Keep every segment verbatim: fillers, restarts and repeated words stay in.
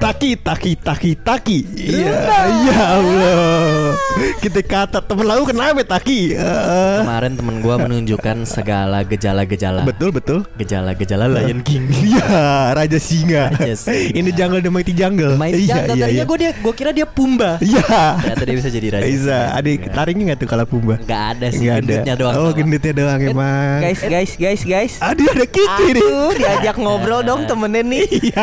Taki, taki, taki, taki. Iya, ya Allah. Kita kata temen lu kenapa taki? Uh. Kemarin temen gua menunjukkan segala gejala-gejala. Betul, betul. Gejala-gejala Lion King. Iya, Raja Singa. Raja Singa. Ini jungle the Mighty Jungle. Mighty Jungle. Iya, iya, iya. Gua dia gua kira dia Pumba. Iya. Ternyata dia bisa jadi raja. Bisa. Ada taringnya enggak tuh kalau Pumba? Enggak ada sih, gendutnya doang. Oh, gendutnya doang emang. Guys, guys, guys, guys. Aduh, ada Kiki nih. Aduh, diajak ngobrol dong temennya nih. Iya.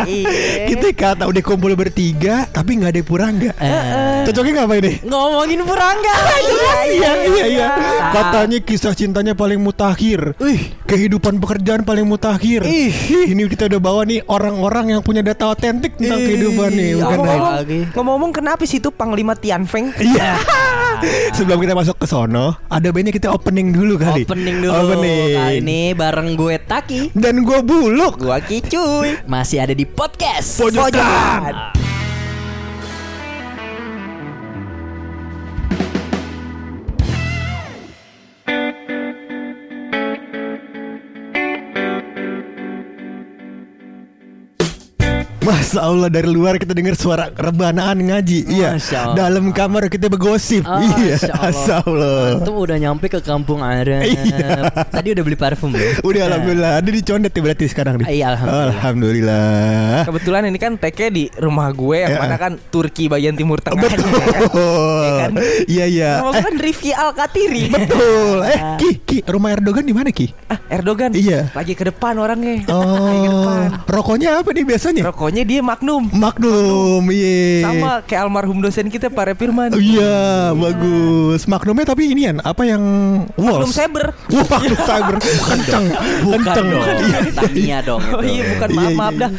Kita kata udah boleh bertiga tapi nggak ada Purangga. Uh, Cocoknya ngapain deh? Ngomongin Purangga. Iya iya iya. iya. Katanya kisah cintanya paling mutakhir. Ih, kehidupan pekerjaan paling mutakhir. Ih, ini kita udah bawa nih orang-orang yang punya data otentik tentang Ih. kehidupan nih. Ngomong-ngomong, ngomong-ngomong kenapa sih itu Panglima Tianfeng? Iya. Sebelum kita masuk ke sono, ada banyak kita opening dulu kali. Opening dulu. Opening. Kali ini bareng gue Taki dan gue Buluk. Gue Kicuy. Masih ada di podcast Pojokan. Masya Allah, dari luar kita dengar suara rebanaan ngaji. Iya. Dalam kamar kita bergosip. Oh, iya. Masya Allah. Itu udah nyampe ke kampung Arab. Iya. Tadi udah beli parfum. Udah ya? Alhamdulillah. Ada dicondet ya berarti sekarang nih. Iya, alhamdulillah. Alhamdulillah. Kebetulan ini kan tag-nya di rumah gue yang ya. Mana kan Turki bagian timur tengah. Betul. Kan? Iya iya. Rumah eh. kan Rifki Al-Katiri. Betul. Eh Ki, Ki, rumah Erdogan di mana Ki? Ah, Erdogan. Iya. Lagi ke depan orangnya. Oh. Lagi ke depan. Rokoknya apa nih biasanya? Rokoknya dia Magnum. Magnum, iya. Yeah. Sama kayak almarhum dosen kita Pak Repirman. Iya, oh, yeah, yeah. Bagus. Magnumnya tapi inian apa yang Magnum Cyber. Wah, Magnum Cyber. Kenceng. Kenceng. Tania dong itu. Oh, iya, bukan maaf, maaf dah.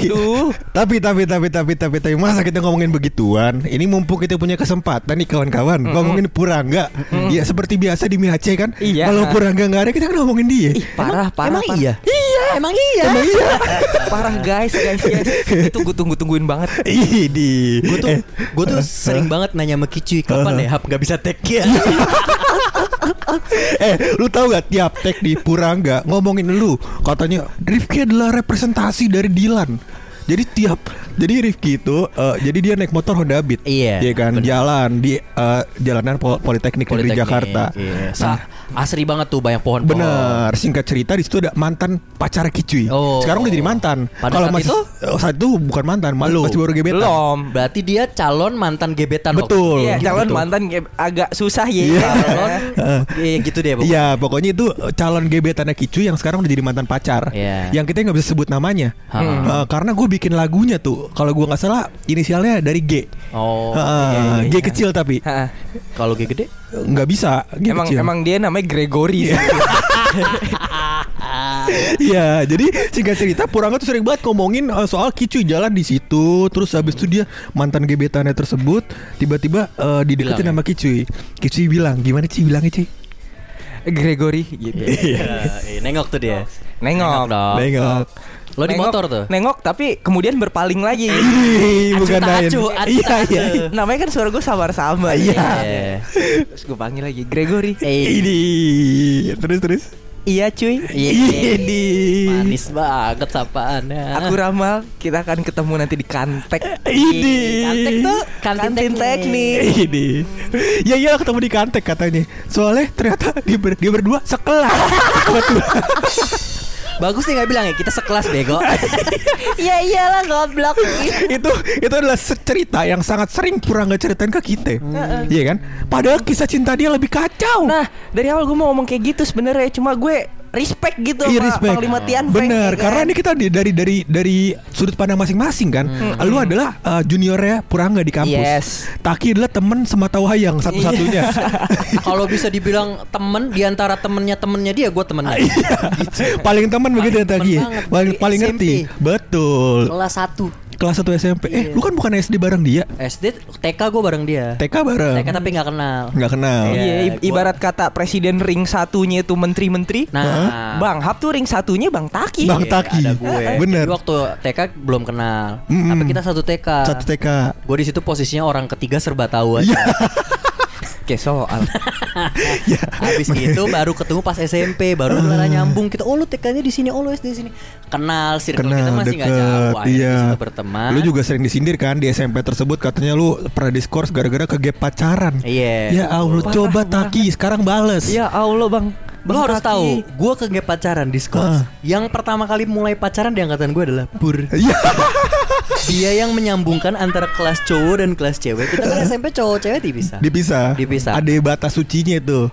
Aduh. Tapi tapi tapi tapi tapi tapi masa kita ngomongin begituan? Ini mumpung kita punya kesempatan nih kawan-kawan. Mm-hmm. Ngomongin Purangga. Mm-hmm. Ya seperti biasa di Mihace kan. Iya. Kalau Purangga enggak ada kita kan ngomongin dia. Ih, parah, parah. Emang parah. Iya. Iya, emang iya. Emang iya. Parah guys, guys. guys. Itu gue tunggu-tungguin banget. Idi. Gue tuh gue tuh sering banget nanya sama Kicuy kapan ya hap enggak bisa tag ya. Eh, lu tahu enggak tiap tag di Purangga ngomongin lu, katanya Rifki adalah representasi dari Dilan. Jadi tiap jadi Rifki itu uh, jadi dia naik motor Honda Beat. Iya yeah, kan bener. Jalan di uh, jalanan Pol- Politeknik Negeri Jakarta. Iya. Nah, asri banget tuh banyak pohon-pohon. Bener. Singkat cerita di situ ada mantan pacar Kicuy. Oh. Sekarang udah jadi mantan. Kalau masih itu? Saat itu bukan mantan, malu masih baru gebetan. Belum. Berarti dia calon mantan gebetan. Betul. Iya, calon betul. Mantan ge- agak susah ya. Yeah. Calon. Iya gitu deh pokoknya. Iya, pokoknya itu calon gebetannya Kicuy yang sekarang udah jadi mantan pacar. Yeah. Yang kita enggak bisa sebut namanya. Hmm. Uh, karena gue bikin lagunya tuh kalau gue nggak salah inisialnya dari G. Oh. Uh, iya, iya. G kecil tapi. Kalau G gede nggak bisa. G emang kecil. Emang dia namanya Gregory. Iya. Ya, jadi singkat cerita Purangga tuh sering banget ngomongin uh, soal Kicuy jalan di situ, terus habis itu dia mantan gebetannya tersebut tiba-tiba uh, dideketin sama Kicuy. Kicuy bilang, "Gimana Ci bilangnya, Ci?" Gregory gitu. Iya, nengok tuh dia. Nengok. Nengok. nengok. Lo nengok, di motor tuh nengok tapi kemudian berpaling lagi. Ih, acu, bukan lain. Iya iya. Namanya kan suara gue sabar-sabar. Iya. Yeah. Terus gue panggil lagi Gregory. Hey. Ini terus terus. Iya cuy. Ini manis banget sapaannya. Aku ramal kita akan ketemu nanti di Kantek. Ini Kantek tuh kantin, kantin teknik. Ini ya iya ketemu di Kantek katanya. Soalnya ternyata dia, ber- dia berdua sekelas. Betul. Bagus nih gak bilang ya, kita sekelas bego. Ya iyalah goblok. Itu itu adalah cerita yang sangat sering Purangga ceritain ke kita. Hmm. Iya kan? Padahal kisah cinta dia lebih kacau. Nah, dari awal gue mau ngomong kayak gitu sebenarnya, cuma gue respect gitu iya, sama Panglima Tianfeng. Bener, ya, karena kan? Ini kita di, dari dari dari sudut pandang masing-masing kan. Hmm. Lu adalah uh, juniornya Purangga di kampus. Yes. Taki adalah teman semata wayang satu-satunya. Kalau bisa dibilang teman di antara temennya temennya dia, gue temennya. Gitu. Paling teman begitu Taki. Paling paling ngerti. Betul. Kelas satu. Kelas satu S M P. Eh, iya. Lu kan bukan S D bareng dia. S D T K gue bareng dia. T K bareng. T K tapi enggak kenal. Enggak kenal. Iya, i- ibarat kata presiden ring satunya itu menteri-menteri. Nah, nah. Bang Hap tuh ring satunya Bang Taki. Bang iya, Taki. Ada gue. Bener. Jadi waktu T K belum kenal. Mm-mm. Tapi kita satu T K. Satu T K. Gue di situ posisinya orang ketiga serba tahu aja. kayak soal. Ya, habis itu baru ketemu pas S M P, baru mulai uh, nyambung kita. Oh lu T K-nya di sini, oh lu S D di sini. Kenal, circle kenal, kita masih enggak jauh. Akhirnya iya. berteman. Lu juga sering disindir kan di S M P tersebut, katanya lu pernah diskors gara-gara kegep pacaran. Iya. Yeah. Ya Allah, parah, coba parah. Taki sekarang bales. Ya Allah, Bang. Bang lu harus tahu, gue kegep pacaran diskors. Uh. Yang pertama kali mulai pacaran di angkatan gue adalah Pur. Dia yang menyambungkan antara kelas cowok dan kelas cewek. Kita kan S M P cowok cewek dipisah. Dipisah. Dipisah. Ada batas sucinya itu.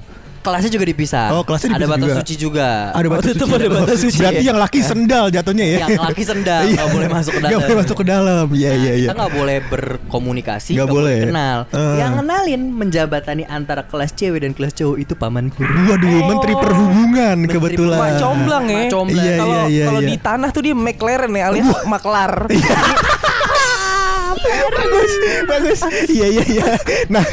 Kelasnya juga dipisah. Oh, kelasnya dipisah. Ada batas juga. Suci juga. Ada batas suci. Ada batas suci. Berarti yang laki sendal jatuhnya ya. Yang laki sendal enggak boleh masuk ke dalam. Enggak boleh masuk ke dalam. Iya iya iya. Kita enggak boleh berkomunikasi, enggak boleh kenal. Uh. Yang kenalin menjabatani antara kelas cewek dan kelas cowok itu paman guru. Waduh, oh. Menteri Perhubungan menteri kebetulan. Mak Comblang ya. Kalau kalau di tanah tuh dia McLaren ya, alias uh. maklar. Bagus, bagus. Iya iya iya. Nah,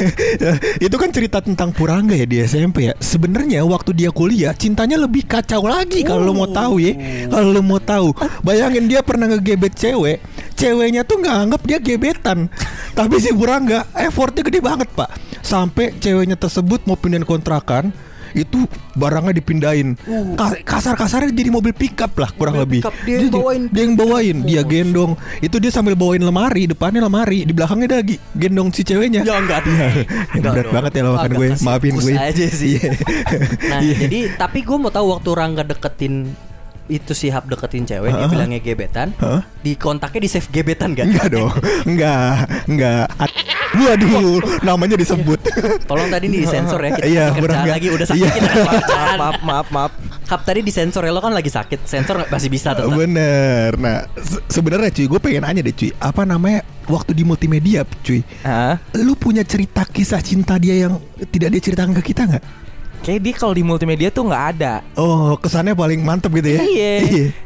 itu kan cerita tentang Purangga ya di S M P ya. Sebenarnya waktu dia kuliah cintanya lebih kacau lagi kalau lo mau tahu ya. Kalau lo mau tahu, bayangin dia pernah ngegebet cewek, ceweknya tuh nggak anggap dia gebetan. Tapi si Purangga effortnya gede banget pak. Sampai ceweknya tersebut mau pindahin kontrakan. Itu barangnya dipindahin uh. kasar-kasarnya jadi mobil pickup lah kurang mobil lebih pickup, dia, dia, bawain, dia yang bawain oh. Dia gendong itu dia sambil bawain lemari, depannya lemari, di belakangnya lagi gendong si ceweknya. Ya enggak ya, enggak berat dong. Banget ya lawakan gue kasih. Maafin gue aja sih. Nah yeah. Jadi tapi gue mau tahu waktu Rangga deketin itu sihab deketin cewek uh-huh. dia bilangnya gebetan uh-huh. di kontaknya di save gebetan gak? Enggak dong. Enggak Enggak At- waduh, namanya disebut. Tolong tadi nih sensor ya. Kita iya, kerjaan lagi udah sakit iya. Maaf, maaf, maaf, maaf. Hap tadi disensor ya, lo kan lagi sakit. Sensor masih bisa tetap. Bener. Nah, se- sebenarnya cuy, gue pengen nanya deh cuy. Apa namanya waktu di multimedia cuy? Hah? Lu punya cerita kisah cinta dia yang tidak dia ceritakan ke kita nggak? Kayak dia kalau di multimedia tuh nggak ada. Oh, kesannya paling mantep gitu ya? Iya.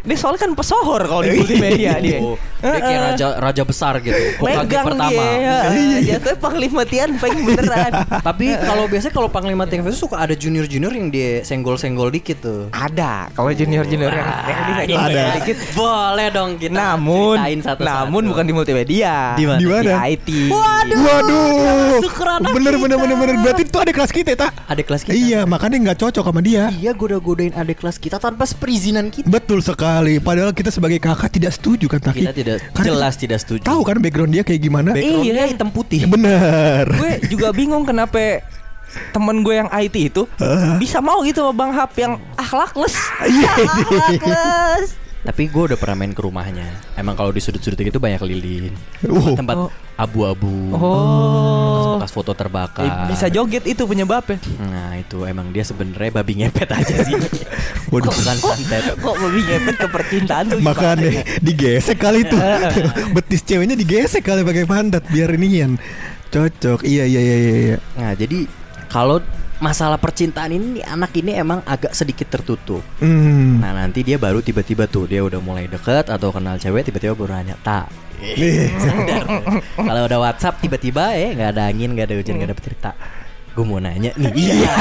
Dia soalnya kan pesohor kalau di multimedia dia. Oh, dia kayak raja raja besar gitu. Megang pertama. Iya. Jatuhnya Panglima Tian Peng beneran. Tapi kalau biasanya kalau Panglima Tian Peng suka ada junior junior yang dia senggol-senggol dikit tuh. Ada. Kalau junior junior yang ada dikit. Boleh dong kita. Namun, namun bukan di multimedia. Di mana? Di I T. Waduh. Waduh. Bener bener bener bener. Berarti tuh ada kelas kita, tak? Ada kelas kita. Iya. Makanya gak cocok sama dia. Iya, goda-godain adik kelas kita tanpa perizinan kita. Betul sekali. Padahal kita sebagai kakak tidak setuju kan Taki. Kita tidak karena jelas tidak setuju. Tahu kan background dia kayak gimana. Backgroundnya eh, hitam putih. Bener. Gue juga bingung kenapa temen gue yang I T itu uh. bisa mau gitu sama Bang Hap yang akhlakless. Iya. Akhlakless. Tapi gue udah pernah main ke rumahnya. Emang kalau di sudut-sudut itu banyak lilin. Oh. Tempat oh. abu-abu. Oh. Bekas foto terbakar. Eh, bisa joget itu penyebabnya. Nah itu emang dia sebenarnya babi ngepet aja sih. Waduh. Bukan santet. Kok babi ngepet ke percintaan tuh. Makanya digesek kali itu. Betis ceweknya digesek kali pakai pantat biar inian. Cocok. Iya iya iya iya. Nah jadi kalau masalah percintaan ini anak ini emang agak sedikit tertutup. Mm. Nah nanti dia baru tiba-tiba tuh dia udah mulai deket atau kenal cewek tiba-tiba baru nanya tak. Eh, kalau udah WhatsApp tiba-tiba eh nggak ada angin, nggak ada hujan, nggak ada cerita. Gue mau nanya nih. Iya.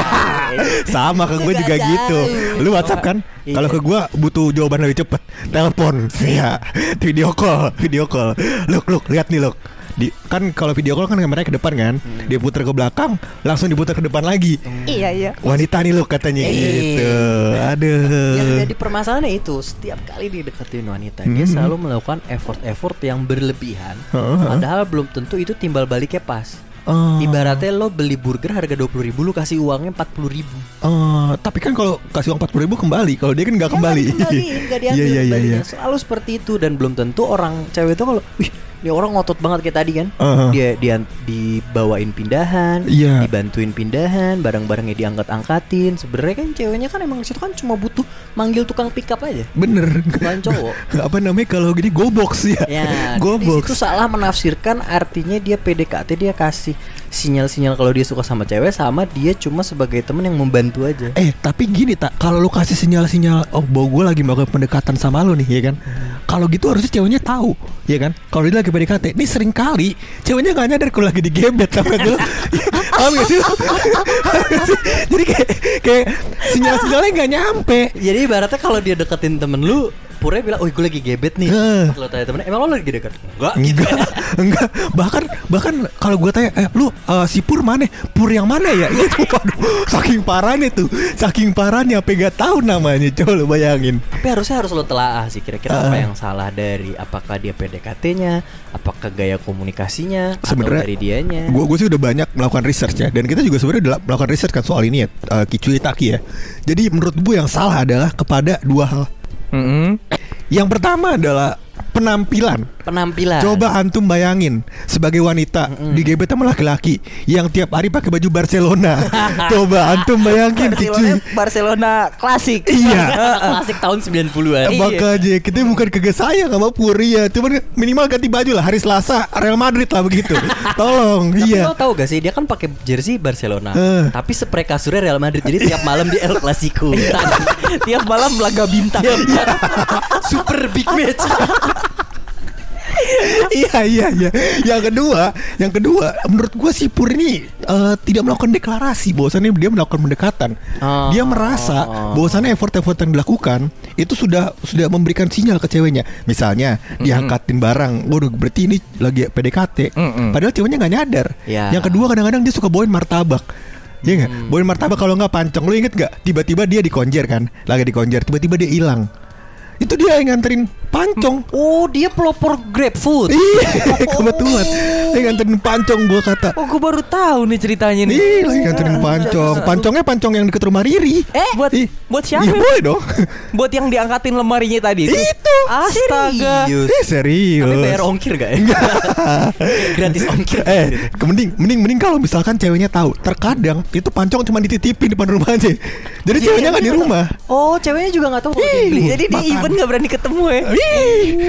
Sama ke gue juga gitu. Lu WhatsApp kan? Kalau ke gue butuh jawaban lebih cepet. Telepon, ya. Video call, video call. Look, look, lihat nih look. Di, kan kalau video call kan kameranya ke depan kan hmm. dia putar ke belakang langsung diputar ke depan lagi hmm. iya iya wanita nih lo katanya eee. Gitu aduh yang jadi permasalahannya itu setiap kali dideketin wanita hmm. dia selalu melakukan effort-effort yang berlebihan uh-huh. padahal belum tentu itu timbal baliknya pas. Uh. Ibaratnya lo beli burger harga dua puluh ribu, lo kasih uangnya empat puluh ribu. Uh, tapi kan kalau kasih uang empat puluh ribu kembali, kalau dia kan gak kembali. Iya kan gak diambil yeah, yeah, kembali yeah. Selalu seperti itu. Dan belum tentu orang cewek itu kalau wih, ini orang ngotot banget kayak tadi kan uh-huh. Dia dia dibawain pindahan yeah. Dibantuin pindahan, barang-barangnya diangkat-angkatin. Sebenarnya kan ceweknya kan emang disitu kan cuma butuh manggil tukang pick up aja. Bener. Bukan cowok. Apa namanya kalau gini go-box ya, ya go-box. Itu salah menafsirkan artinya dia P D K T, dia kasih sinyal-sinyal kalau dia suka sama cewek, sama dia cuma sebagai teman yang membantu aja. Eh tapi gini tak, kalau lu kasih sinyal-sinyal oh bahwa gue lagi melakukan pendekatan sama lu nih ya kan hmm. kalau gitu harusnya ceweknya tahu ya kan kalau dia lagi P D K T. Ini sering kali ceweknya gak nyadar kalau lagi digebet sama lu. Paham gak sih lu? Jadi kayak kayak sinyal-sinyalnya gak nyampe. Jadi ibaratnya kalau dia deketin temen lu Purnya bilang, oh gue lagi gebet nih. Uh. Pas lo tanya temennya, emang lo lagi dekat? Enggak, gitu. Enggak, enggak. Bahkan bahkan kalau gue tanya, eh lu uh, si Pur mana? Pur yang mana ya? Gitu. Waduh, saking parahnya tuh, saking parahnya, apa gak tahu namanya. Coba lo bayangin. Tapi harusnya harus lo telaah sih, kira-kira uh. apa yang salah dari, apakah dia P D K T-nya, apakah gaya komunikasinya, sebenernya, atau dari dianya. Gue gue sih udah banyak melakukan research ya, dan kita juga sebenarnya melakukan research kan soal ini ya, uh, Kicuy Taki ya. Jadi menurut gue yang salah adalah kepada dua hal. Mm-hmm. Yang pertama adalah penampilan. Penampilan. Coba antum bayangin sebagai wanita mm-hmm. digebet sama laki-laki yang tiap hari pakai baju Barcelona. Coba antum bayangin Barcelona, Barcelona klasik. Iya. Klasik tahun sembilan puluhan. Makanya kita bukan kagak sayang sama Puria, cuman minimal ganti baju lah hari Selasa Real Madrid lah begitu. Tolong. Tapi iya. Tapi lo tau gak sih dia kan pakai jersey Barcelona, uh. tapi spray kasurnya Real Madrid. Jadi tiap malam di El Clasico. Tiap malam laga bintang. Super big match. Iya iya iya. Yang kedua, yang kedua, menurut gue si Pur ini uh, tidak melakukan deklarasi. Bahwasannya dia melakukan pendekatan. Oh. Dia merasa bahwasannya effort-effort yang dilakukan itu sudah sudah memberikan sinyal ke ceweknya. Misalnya mm-hmm. diangkatin barang, waduh berarti ini lagi P D K T. Mm-hmm. Padahal ceweknya nggak nyadar. Yeah. Yang kedua kadang-kadang dia suka bawain martabak. Iya nggak? Mm. Bawain martabak kalau nggak pancong. Lo inget nggak? Tiba-tiba dia dikonjer kan, lagi dikonjer. Tiba-tiba dia hilang. Itu dia yang nganterin pancong. Oh dia pelopor GrabFood. Iya kebetulan. Dia nganterin pancong gue kata. Oh gue baru tahu nih ceritanya nih. Iya lagi nganterin pancong. Pancongnya pancong yang deket rumah Riri. Eh buat Ih. buat siapa? Ya boleh dong. Buat yang diangkatin lemarinya tadi. Itu. Astaga. Serius. Eh serius. Tapi bayar ongkir gak ya? Gratis ongkir. Eh mending mending mending kalau misalkan ceweknya tahu. Terkadang itu pancong cuma dititipin depan rumah aja. Jadi ceweknya gak di rumah. Oh ceweknya juga gak tahu. Jadi dia nggak berani ketemu ya,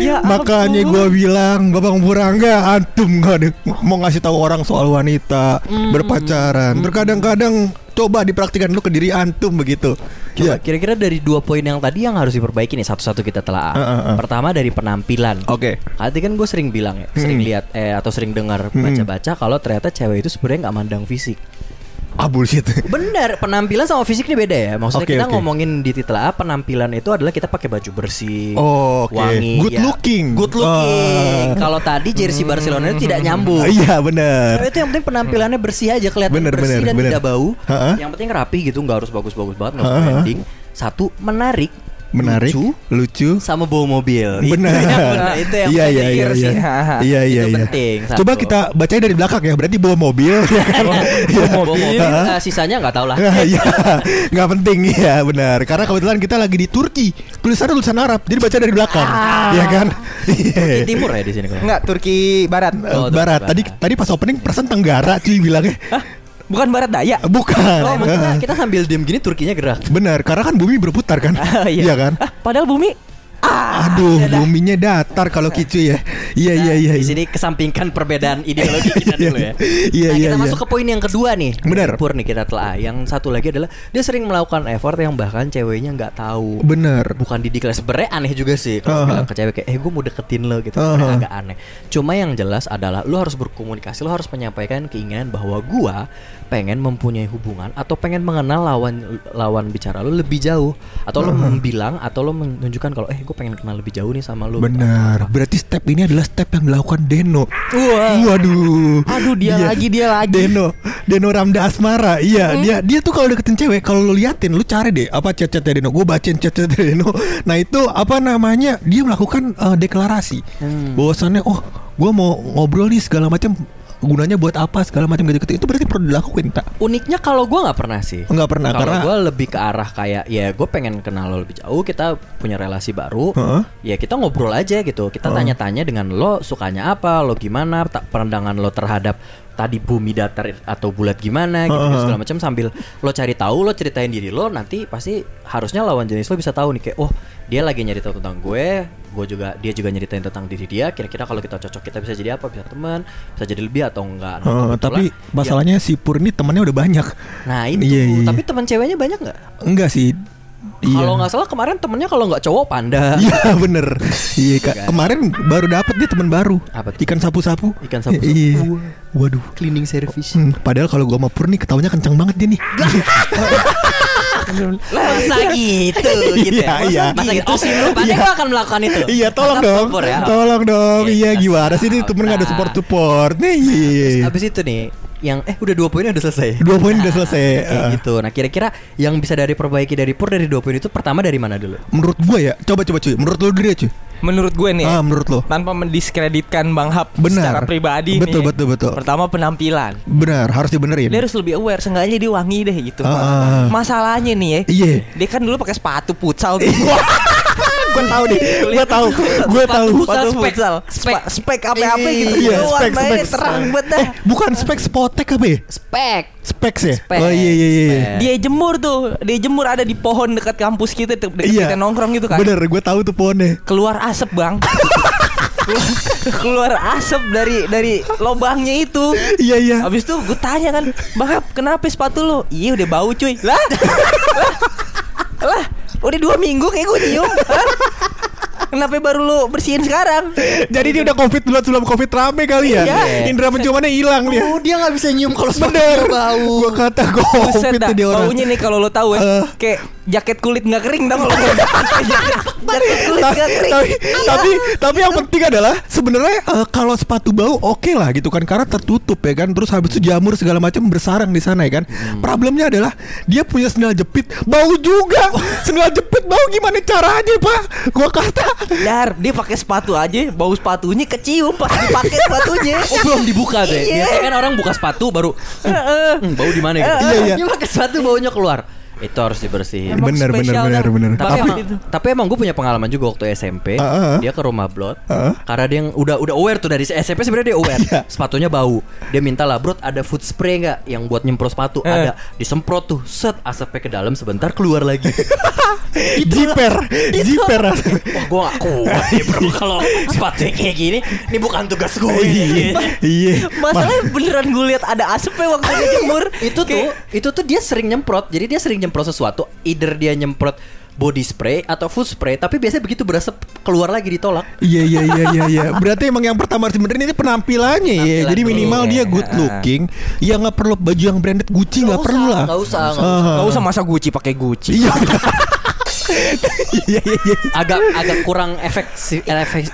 ya makanya gue bilang Bapak Purangga antum nggak deh mau ngasih tahu orang soal wanita mm. berpacaran. Terkadang-kadang coba dipraktikan dulu ke diri antum begitu. Coba, ya. Kira-kira dari dua poin yang tadi yang harus diperbaiki nih satu-satu kita telaah. Uh, uh, uh. Pertama dari penampilan. Oke. Okay. Arti kan gue sering bilang ya, sering hmm. lihat eh, atau sering dengar hmm. baca-baca kalau ternyata cewek itu sebenarnya nggak mandang fisik. Ah bullshit. Bener, penampilan sama fisiknya beda ya. Maksudnya okay, kita okay. ngomongin di titlah penampilan itu adalah kita pakai baju bersih, oh, okay. wangi, good ya. looking, good looking. Uh. Kalau tadi jersey hmm. Barcelona itu tidak nyambung. Iya benar. Itu yang penting penampilannya bersih aja kelihatan bener, bersih bener, dan bener. tidak bau. Uh-huh. Yang penting rapi gitu, nggak harus bagus-bagus banget, nggak harus uh-huh. branding. Satu menarik. Menarik, lucu, lucu, sama bawa mobil. Benar, itu yang, benar, itu yang iya, iya, iya, iya. iya, iya, itu iya. penting. Satu. Coba kita bacanya dari belakang ya, berarti bawa mobil. ya kan? Bawa mobil, uh, sisanya nggak tahu lah. Nggak penting ya, benar. Karena kebetulan kita lagi di Turki, tulisannya tulisan Arab, jadi baca dari belakang, ah. ya kan? Turki Timur ya di sini. Nggak, Turki Barat. Oh, Turki Barat. Barat. Tadi, tadi pas opening persen Tenggara cuy bilangnya. Hah? Bukan Barat Daya. Bukan. Oh, kita, kita sambil diem gini Turkinya gerak. Benar, karena kan bumi berputar kan. Iya kan? Ah, padahal bumi ah, aduh, ya buminya datar kalau Kicu ya. Iya iya iya. Di sini kesampingkan perbedaan ideologi kita dulu ya. Iya nah, iya. Kita iya. masuk ke poin yang kedua nih. Benar. Pur nih kita telah. Yang satu lagi adalah dia sering melakukan effort yang bahkan ceweknya enggak tahu. Benar. Bukan dididik sebenarnya aneh juga sih kalau uh-huh. bilang ke cewek kayak eh gue mau deketin lo gitu. Uh-huh. Agak aneh. Cuma yang jelas adalah lu harus berkomunikasi, lu harus menyampaikan keinginan bahwa gua pengen mempunyai hubungan atau pengen mengenal lawan lawan bicara lo lebih jauh atau uh-huh. lo membilang atau lo menunjukkan kalau eh gue pengen kenal lebih jauh nih sama lo. Benar. Berarti step ini adalah step yang dilakukan Deno. Wah. Waduh. Aduh dia, dia lagi dia lagi. Deno Deno Ramda Asmara. Iya hmm. dia dia tuh kalau deketin cewek kalau lo liatin lo cari deh apa chat-chatnya Deno. Gue bacain chat-chatnya Deno. Nah itu apa namanya dia melakukan uh, deklarasi. Hmm. Bahwasannya oh gue mau ngobrol nih segala macam. Gunanya buat apa segala macam gitu-gitu itu berarti perlu dilakuin tak? Uniknya kalau gue nggak pernah sih. Nggak pernah kalo karena gue lebih ke arah kayak ya gue pengen kenal lo lebih jauh kita punya relasi baru. Uh-huh. Ya kita ngobrol aja gitu kita uh-huh. tanya-tanya dengan lo sukanya apa lo gimana tak pandangan lo terhadap tadi bumi datar atau bulat gimana gitu uh-huh. segala macam sambil lo cari tahu lo ceritain diri lo nanti pasti harusnya lawan jenis lo bisa tahu nih kayak oh dia lagi nyari tahu tentang gue. Gue juga dia juga nyeritain tentang diri dia. Kira-kira kalau kita cocok kita bisa jadi apa? Bisa teman, bisa jadi lebih atau enggak? Nah, uh, tapi masalahnya ya. Si Pur ini temannya udah banyak. Nah itu. Yeah, yeah. Tapi teman ceweknya banyak nggak? Enggak sih. Kalau iya. nggak salah kemarin temennya kalau nggak cowok panda. Iya bener. Iya kak. Kemarin baru dapet dia teman baru. Apa? Ikan sapu-sapu. Ikan sapu-sapu. Iya. Waduh. Cleaning service. Hmm, padahal kalau gue sama Pur nih ketawanya kencang banget dia nih. Masa gitu gitu ya. Iya, masa gitu sih lu pasti gua akan melakukan itu. Iya, tolong dong. Tolong dong. Iya, gimana sih itu temen enggak ada support-support. Nih. Habis itu nih yang eh udah dua poinnya udah selesai. Dua poin udah selesai. Kayak gitu. Nah, kira-kira yang bisa dari perbaiki dari Pur dari dua poin itu pertama dari mana dulu? Menurut gua ya. Coba coba cuy. Menurut lu diri cuy. Menurut gue nih, ah, menurut lo, tanpa mendiskreditkan Bang Hap secara pribadi, betul, nih, betul, betul. Pertama penampilan, benar, harus dibenerin. Dia harus lebih aware, seenggaknya dia wangi deh gitu. Uh, Masalahnya nih, yeah. Dia kan dulu pakai sepatu futsal. Gue tahu deh, gue tahu, gue tahu. Sepatu futsal, spek, spek apa-apa gitu. Iya, spek, spek terang banget dah. Eh, bukan spek spotek apa ya? Spek. Speks ya? Spek. Oh iya iya iya. Dia jemur tuh, dia jemur ada di pohon dekat kampus kita, dekat iya. Kita nongkrong gitu kan. Bener, gue tahu tuh pohonnya. Keluar asap bang. Keluar asap dari dari lubangnya itu. Iya iya. Habis itu gue tanya kan, bang kenapa sepatu lo? Iya udah bau cuy. Lah, lah, lah, udah dua minggu kayak gue nyium. Kenapa baru lu bersihin sekarang? Jadi dia udah covid duluan sebelum covid rame kali ya. Iya. Indra penciumannya hilang dia. Oh, dia enggak bisa nyium kalau bener bau. Gua kata covid tuh dia orang. Baunya nih kalau lo tahu ya. Uh. Kayak jaket kulit enggak kering dong lo. Jaket kulit enggak kering. Tapi tapi, tapi yang penting adalah sebenarnya uh, kalau sepatu bau oke okay lah gitu kan karena tertutup ya kan. Terus habis itu jamur segala macam bersarang di sana ya kan. Hmm. Problemnya adalah dia punya sendal jepit, bau juga. Sendal jepit bau gimana caranya, Pak? Gua kata Dar, dia pakai sepatu aja, bau sepatunya kecium pas dipakai sepatunya. Oh belum dibuka deh. Iya. Biasanya kan orang buka sepatu baru, hmm, hmm, bau di mana gitu. Iya iya. Dia pakai sepatu baunya keluar. Itu harus dibersihin. Bener bener bener bener. Tapi, tapi, tapi emang gue punya pengalaman juga waktu S M P. Uh, uh, uh. Dia ke rumah Blot. Uh, uh. Karena dia yang udah udah aware tuh dari S M P sebenarnya dia aware. Uh, sepatunya bau. Dia minta lah Blot ada food spray nggak yang buat nyemprot sepatu. Uh. Ada. Disemprot tuh. Set asapnya ke dalam sebentar keluar lagi. Jiper, jiper. Wah gue nggak kuat ya bro kalau sepatu kayak gini. Ini bukan tugas gue. Iya. Masalahnya beneran gue lihat ada asapnya waktu dia jemur. Itu tuh itu tuh dia sering nyemprot. Jadi dia sering nyemprot sesuatu, either dia nyemprot body spray atau food spray, tapi biasanya begitu berasap keluar lagi ditolak. Iya iya iya iya. Ya. Berarti emang yang pertama harus benerin ini penampilannya ya. Jadi minimal dia good looking. Ya nggak perlu baju yang branded Gucci nggak perlu lah. Nggak usah nggak usah. Nggak usah masa Gucci pakai Gucci. Iya. agak agak kurang efek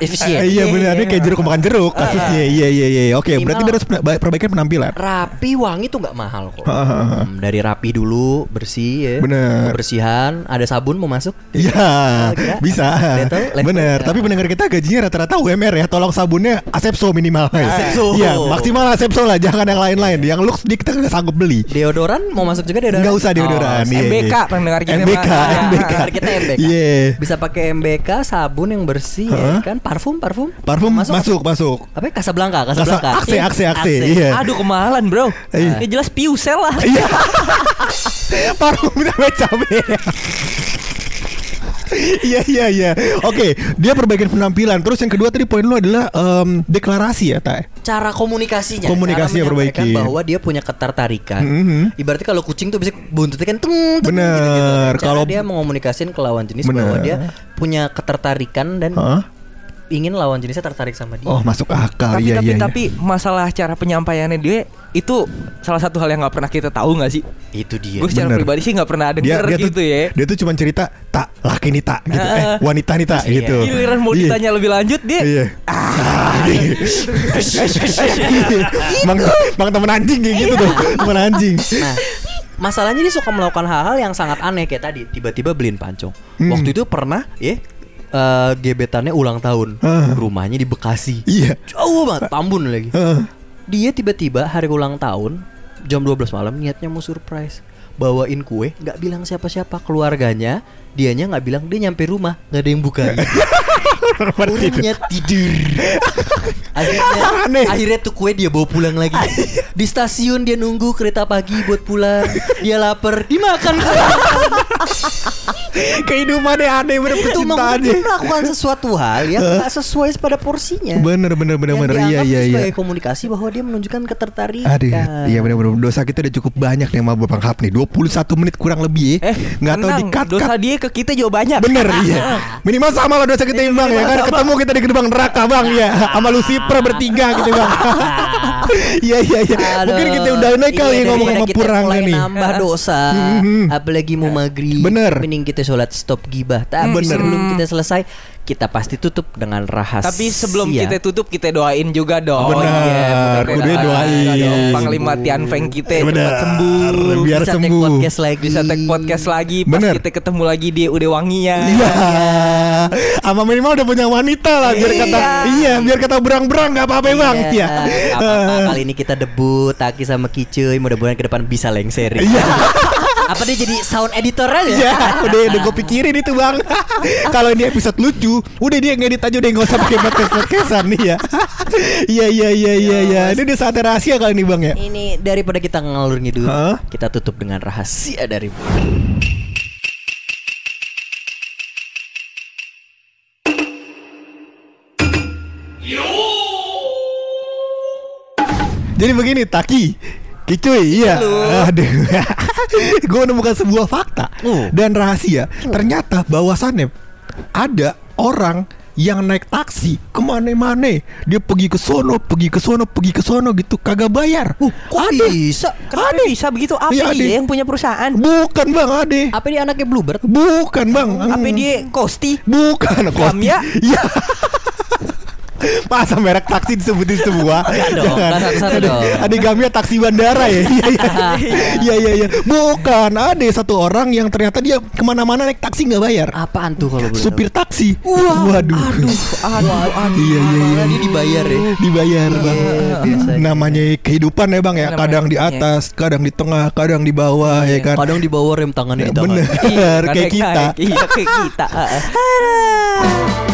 efisien. Uh, iya benar ini kayak jeruk makan jeruk. Kasusnya uh, iya iya iya. Oke, okay, berarti kita harus perbaikan penampilan. Rapi wangi tuh enggak mahal kok. Uh, hmm, dari rapi dulu, bersih ya. Bener. Kebersihan, ada sabun mau masuk? Iya. Yeah, bisa. Bener, tapi pendengar kita gajinya rata-rata U M R ya. Tolong sabunnya Asepso minimal. Asepso. Iya, maksimal Asepso lah, jangan yang lain-lain. Yang lux kita enggak sanggup beli. Deodoran mau masuk juga deodoran. Enggak usah deodoran. M B K pendengar kita. M B K, M B K. M B K. Yeah. Bisa pakai M B K sabun yang bersih huh? Ya kan parfum parfum parfum masuk masuk, apa? masuk. Apa Casablanca Casablanca akse akse akse yeah. Aduh kemahalan bro ya uh. Jelas Piusel lah parfum cabe-cabe. Iya iya iya. Oke, dia perbaikin penampilan. Terus yang kedua tadi poin lu adalah um, deklarasi ya, Tay. Cara komunikasinya. Komunikasinya perbaiki. Bahwa dia punya ketertarikan. Mm-hmm. Ibaratnya kalau kucing tuh bisa buntutnya kan teng teng gitu gitu. Kalau dia mengomunikasikan ke lawan jenis bener. Bahwa dia punya ketertarikan dan huh? Ingin lawan jenisnya tertarik sama dia. Oh, masuk akal. Tapi iya, tapi, iya, tapi iya. Masalah cara penyampaiannya dia itu salah satu hal yang nggak pernah kita tahu nggak sih? Itu dia. Gue secara bener. Pribadi sih nggak pernah denger dia, dia gitu tuh, ya. Dia tuh cuma cerita tak laki nita gitu, uh, eh wanita nita iya. Gitu. Giliran mau iya. Ditanya lebih lanjut dia. Iya. Ah, bang, bang teman anjing kayak gitu tuh, teman anjing. Nah, masalahnya dia suka melakukan hal-hal yang sangat aneh kayak tadi, tiba-tiba beliin pancong. Hmm. Waktu itu pernah, ya. Uh, gebetannya ulang tahun, uh. Rumahnya di Bekasi, iya. Jauh banget, Tambun lagi. Uh. Dia tiba-tiba hari ulang tahun jam dua belas malam niatnya mau surprise, bawain kue, nggak bilang siapa-siapa keluarganya, dianya nggak bilang dia nyampe rumah nggak ada yang bukain. Orangnya tidur. Akhirnya, akhirnya tuh kue dia bawa pulang lagi. Di stasiun dia nunggu kereta pagi buat pulang. Dia lapar, dimakan. Kehidupannya aneh bener percintaan. Dia melakukan sesuatu hal yang nggak sesuai pada porsinya. Bener bener bener bener. Iya iya iya. Sebagai komunikasi bahwa dia menunjukkan ketertarikan. Aduh, iya bener bener. Dosa kita udah cukup banyak nih sama Bang Hap nih. dua puluh satu menit kurang lebih. Eh, nggak tahu di cut. Dosa dia ke kita juga banyak. Bener iya. Minimal sama lah dosa kita imbang. ya kan, ketemu kita di gerbang neraka bang ya, sama Lucifer bertiga gitu bang. Iya iya iya. Mungkin kita udah naik kali ngomong sama Purangga nih. Nambah dosa, apalagi mau maghrib. Bener. Mending kita sholat stop gibah. Tapi sebelum kita selesai, kita pasti tutup dengan rahasia. Tapi sebelum kita tutup, kita doain juga dong. Oh, benar. Kudu doain. Panglima Tian Feng kita cepat sembuh. Biar bisa sembuh. Bisa take podcast lagi. Bisa take podcast lagi. Pas bener. Kita ketemu lagi dia udah wangian. Iya. Sama ya. Minimal udah punya wanita lah. Biar iya. kata iya. Biar kata berang-berang nggak apa-apa bang. Iya. Apa-apa. Kali ini kita debut Taki sama Kicuy. Mudah-mudahan ke depan bisa lengseri. Iya. Apa dia jadi sound editor aja? Ya, udah udah gue pikirin itu bang. Kalau ini episode lucu, udah dia ngedit aja udah nggak usah pakai podcast-podcastan nih ya. Iya iya iya iya iya. Ini udah saatnya rahasia kali ini bang ya. Ini daripada kita ngalur ngidul, huh? Kita tutup dengan rahasia dari Yo. Jadi begini Taki Kicuy, iya. Aduh. Gue menemukan sebuah fakta uh. dan rahasia. uh. Ternyata bahwasannya ada orang yang naik taksi kemana-mana. Dia pergi ke sono, pergi ke sono, pergi ke sono gitu, kagak bayar. uh, Kok ade. bisa? Kenapa ade. bisa begitu? Apa ya, dia yang punya perusahaan? Bukan bang, ade. Apa dia anaknya Bluebird? Bukan bang. Apa dia Kosti? Bukan Kosti. Iya. Masa merek taksi disebutin semua? Enggak dong, satu-satu dong. Ada gamnya taksi bandara ya? Iya, iya, iya. Bukan, ada satu orang yang ternyata dia kemana-mana naik taksi gak bayar. Apaan tuh kalau boleh? Supir taksi. Wah, waduh. Aduh, aduh, aduh. Iya, iya, iya. Dia dibayar ya? Dibayar bang. Namanya kehidupan ya bang ya. Kadang di atas, kadang di tengah, kadang di bawah ya kan. Kadang di bawah rem tangannya di tangan. Bener, kayak kita. Iya, kayak kita. Aduh.